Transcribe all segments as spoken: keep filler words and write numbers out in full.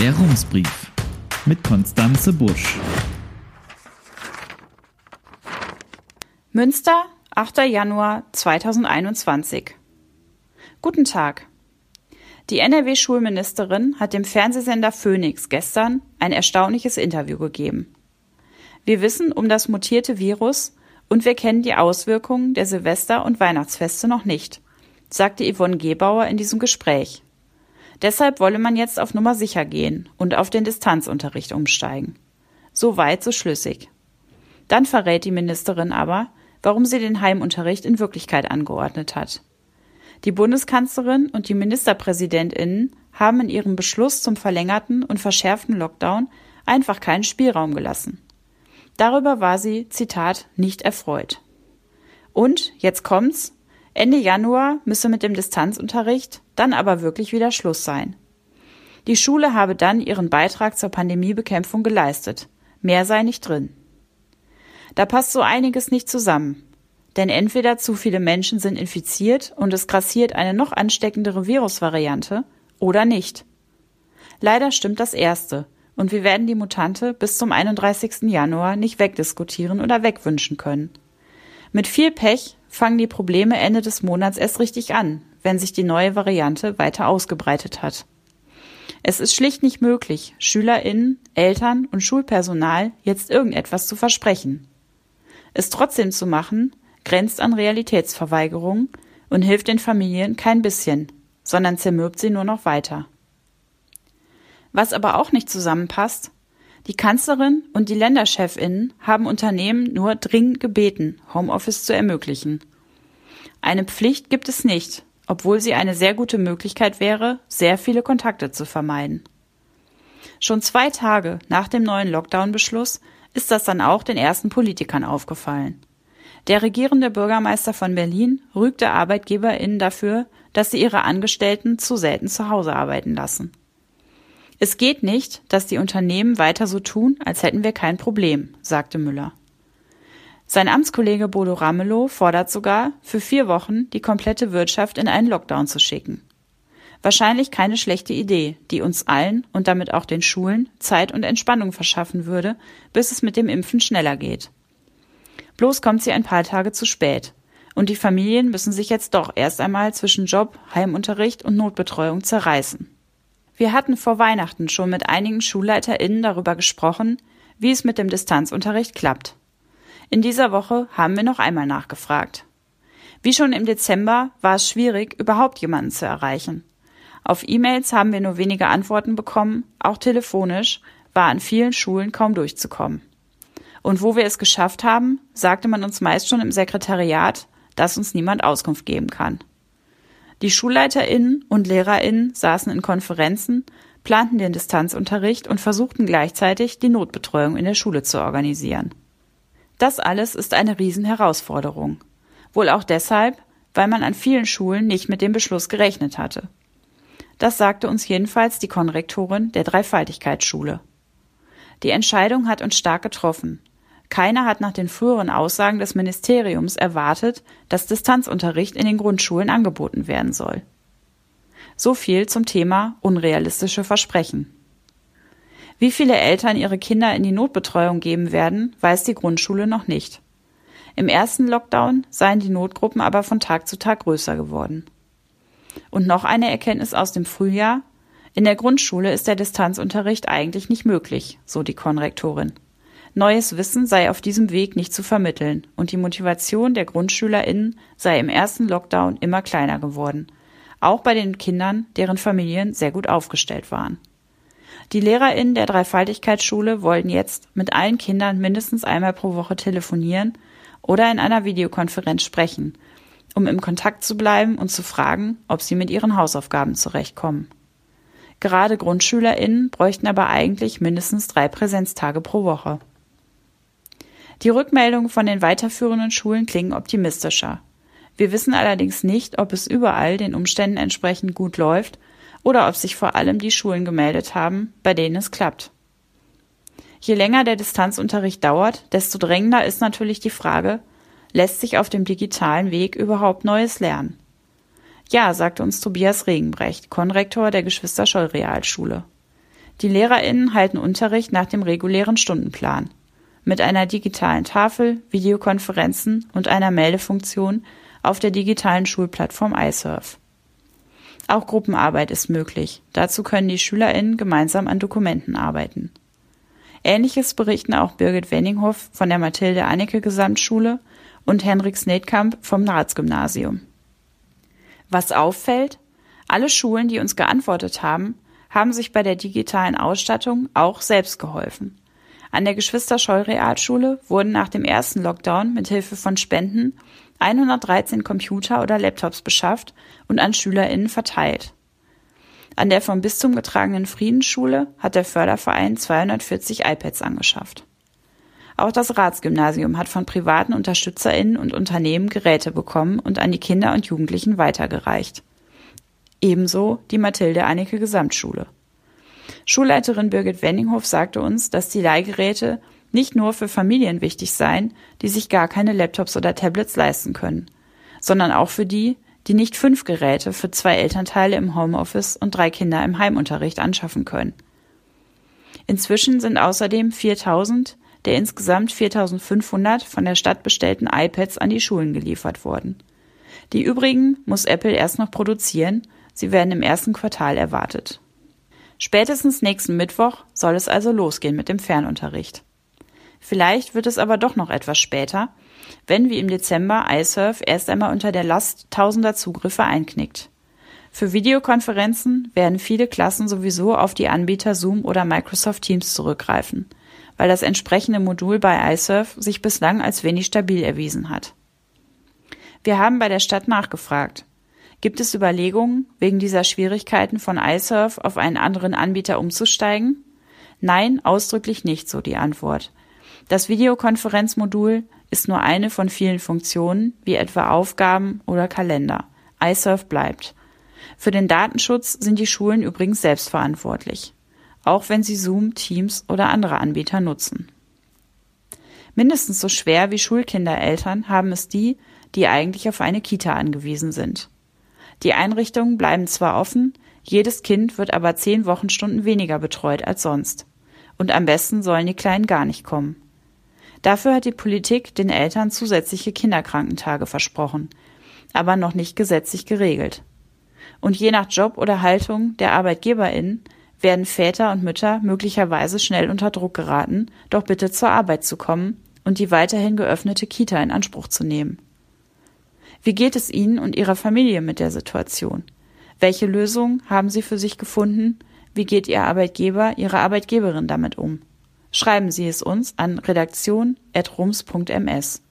Der Rumsbrief mit Konstanze Busch. Münster, achter Januar zweitausendeinundzwanzig. Guten Tag. Die N R W-Schulministerin hat dem Fernsehsender Phoenix gestern ein erstaunliches Interview gegeben. Wir wissen um das mutierte Virus und wir kennen die Auswirkungen der Silvester- und Weihnachtsfeste noch nicht, sagte Yvonne Gebauer in diesem Gespräch. Deshalb wolle man jetzt auf Nummer sicher gehen und auf den Distanzunterricht umsteigen. So weit, so schlüssig. Dann verrät die Ministerin aber, warum sie den Heimunterricht in Wirklichkeit angeordnet hat. Die Bundeskanzlerin und die MinisterpräsidentInnen haben in ihrem Beschluss zum verlängerten und verschärften Lockdown einfach keinen Spielraum gelassen. Darüber war sie, Zitat, nicht erfreut. Und, jetzt kommt's, Ende Januar müsse mit dem Distanzunterricht dann aber wirklich wieder Schluss sein. Die Schule habe dann ihren Beitrag zur Pandemiebekämpfung geleistet. Mehr sei nicht drin. Da passt so einiges nicht zusammen. Denn entweder zu viele Menschen sind infiziert und es grassiert eine noch ansteckendere Virusvariante oder nicht. Leider stimmt das Erste und wir werden die Mutante bis zum einunddreißigsten Januar nicht wegdiskutieren oder wegwünschen können. Mit viel Pech fangen die Probleme Ende des Monats erst richtig an, wenn sich die neue Variante weiter ausgebreitet hat. Es ist schlicht nicht möglich, SchülerInnen, Eltern und Schulpersonal jetzt irgendetwas zu versprechen. Es trotzdem zu machen, grenzt an Realitätsverweigerung und hilft den Familien kein bisschen, sondern zermürbt sie nur noch weiter. Was aber auch nicht zusammenpasst, die Kanzlerin und die LänderchefInnen haben Unternehmen nur dringend gebeten, Homeoffice zu ermöglichen. Eine Pflicht gibt es nicht, obwohl sie eine sehr gute Möglichkeit wäre, sehr viele Kontakte zu vermeiden. Schon zwei Tage nach dem neuen Lockdown-Beschluss ist das dann auch den ersten Politikern aufgefallen. Der regierende Bürgermeister von Berlin rügte ArbeitgeberInnen dafür, dass sie ihre Angestellten zu selten zu Hause arbeiten lassen. Es geht nicht, dass die Unternehmen weiter so tun, als hätten wir kein Problem, sagte Müller. Sein Amtskollege Bodo Ramelow fordert sogar, für vier Wochen die komplette Wirtschaft in einen Lockdown zu schicken. Wahrscheinlich keine schlechte Idee, die uns allen und damit auch den Schulen Zeit und Entspannung verschaffen würde, bis es mit dem Impfen schneller geht. Bloß kommt sie ein paar Tage zu spät. Und die Familien müssen sich jetzt doch erst einmal zwischen Job, Heimunterricht und Notbetreuung zerreißen. Wir hatten vor Weihnachten schon mit einigen SchulleiterInnen darüber gesprochen, wie es mit dem Distanzunterricht klappt. In dieser Woche haben wir noch einmal nachgefragt. Wie schon im Dezember war es schwierig, überhaupt jemanden zu erreichen. Auf E-Mails haben wir nur wenige Antworten bekommen, auch telefonisch war an vielen Schulen kaum durchzukommen. Und wo wir es geschafft haben, sagte man uns meist schon im Sekretariat, dass uns niemand Auskunft geben kann. Die SchulleiterInnen und LehrerInnen saßen in Konferenzen, planten den Distanzunterricht und versuchten gleichzeitig, die Notbetreuung in der Schule zu organisieren. Das alles ist eine Riesenherausforderung. Wohl auch deshalb, weil man an vielen Schulen nicht mit dem Beschluss gerechnet hatte. Das sagte uns jedenfalls die Konrektorin der Dreifaltigkeitsschule. Die Entscheidung hat uns stark getroffen. Keiner hat nach den früheren Aussagen des Ministeriums erwartet, dass Distanzunterricht in den Grundschulen angeboten werden soll. So viel zum Thema unrealistische Versprechen. Wie viele Eltern ihre Kinder in die Notbetreuung geben werden, weiß die Grundschule noch nicht. Im ersten Lockdown seien die Notgruppen aber von Tag zu Tag größer geworden. Und noch eine Erkenntnis aus dem Frühjahr: In der Grundschule ist der Distanzunterricht eigentlich nicht möglich, so die Konrektorin. Neues Wissen sei auf diesem Weg nicht zu vermitteln und die Motivation der GrundschülerInnen sei im ersten Lockdown immer kleiner geworden, auch bei den Kindern, deren Familien sehr gut aufgestellt waren. Die LehrerInnen der Dreifaltigkeitsschule wollten jetzt mit allen Kindern mindestens einmal pro Woche telefonieren oder in einer Videokonferenz sprechen, um im Kontakt zu bleiben und zu fragen, ob sie mit ihren Hausaufgaben zurechtkommen. Gerade GrundschülerInnen bräuchten aber eigentlich mindestens drei Präsenztage pro Woche. Die Rückmeldungen von den weiterführenden Schulen klingen optimistischer. Wir wissen allerdings nicht, ob es überall den Umständen entsprechend gut läuft oder ob sich vor allem die Schulen gemeldet haben, bei denen es klappt. Je länger der Distanzunterricht dauert, desto drängender ist natürlich die Frage, lässt sich auf dem digitalen Weg überhaupt Neues lernen? Ja, sagte uns Tobias Regenbrecht, Konrektor der Geschwister-Scholl-Realschule. Die LehrerInnen halten Unterricht nach dem regulären Stundenplan. Mit einer digitalen Tafel, Videokonferenzen und einer Meldefunktion auf der digitalen Schulplattform iServ. Auch Gruppenarbeit ist möglich. Dazu können die SchülerInnen gemeinsam an Dokumenten arbeiten. Ähnliches berichten auch Birgit Wenninghoff von der Mathilde-Anneke-Gesamtschule und Henrik Snedkamp vom Ratsgymnasium. Was auffällt? Alle Schulen, die uns geantwortet haben, haben sich bei der digitalen Ausstattung auch selbst geholfen. An der Geschwister-Scholl-Realschule wurden nach dem ersten Lockdown mit Hilfe von Spenden hundertdreizehn Computer oder Laptops beschafft und an SchülerInnen verteilt. An der vom Bistum getragenen Friedensschule hat der Förderverein zweihundertvierzig iPads angeschafft. Auch das Ratsgymnasium hat von privaten UnterstützerInnen und Unternehmen Geräte bekommen und an die Kinder und Jugendlichen weitergereicht. Ebenso die Mathilde-Anneke-Gesamtschule. Schulleiterin Birgit Wenninghoff sagte uns, dass die Leihgeräte nicht nur für Familien wichtig seien, die sich gar keine Laptops oder Tablets leisten können, sondern auch für die, die nicht fünf Geräte für zwei Elternteile im Homeoffice und drei Kinder im Heimunterricht anschaffen können. Inzwischen sind außerdem viertausend der insgesamt viertausendfünfhundert von der Stadt bestellten iPads an die Schulen geliefert worden. Die übrigen muss Apple erst noch produzieren, sie werden im ersten Quartal erwartet. Spätestens nächsten Mittwoch soll es also losgehen mit dem Fernunterricht. Vielleicht wird es aber doch noch etwas später, wenn wie im Dezember iServ erst einmal unter der Last tausender Zugriffe einknickt. Für Videokonferenzen werden viele Klassen sowieso auf die Anbieter Zoom oder Microsoft Teams zurückgreifen, weil das entsprechende Modul bei iServ sich bislang als wenig stabil erwiesen hat. Wir haben bei der Stadt nachgefragt. Gibt es Überlegungen, wegen dieser Schwierigkeiten von iServ auf einen anderen Anbieter umzusteigen? Nein, ausdrücklich nicht, so die Antwort. Das Videokonferenzmodul ist nur eine von vielen Funktionen, wie etwa Aufgaben oder Kalender. iServ bleibt. Für den Datenschutz sind die Schulen übrigens selbst verantwortlich, auch wenn sie Zoom, Teams oder andere Anbieter nutzen. Mindestens so schwer wie Schulkindereltern haben es die, die eigentlich auf eine Kita angewiesen sind. Die Einrichtungen bleiben zwar offen, jedes Kind wird aber zehn Wochenstunden weniger betreut als sonst. Und am besten sollen die Kleinen gar nicht kommen. Dafür hat die Politik den Eltern zusätzliche Kinderkrankentage versprochen, aber noch nicht gesetzlich geregelt. Und je nach Job oder Haltung der ArbeitgeberInnen werden Väter und Mütter möglicherweise schnell unter Druck geraten, doch bitte zur Arbeit zu kommen und die weiterhin geöffnete Kita in Anspruch zu nehmen. Wie geht es Ihnen und Ihrer Familie mit der Situation? Welche Lösungen haben Sie für sich gefunden? Wie geht Ihr Arbeitgeber, Ihre Arbeitgeberin damit um? Schreiben Sie es uns an redaktion at rums punkt m s.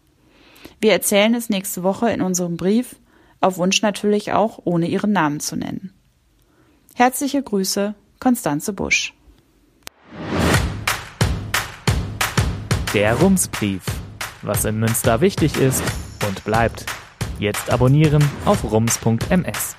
Wir erzählen es nächste Woche in unserem Brief, auf Wunsch natürlich auch, ohne Ihren Namen zu nennen. Herzliche Grüße, Konstanze Busch. Der Rumsbrief. Was in Münster wichtig ist und bleibt. Jetzt abonnieren auf rums punkt m s.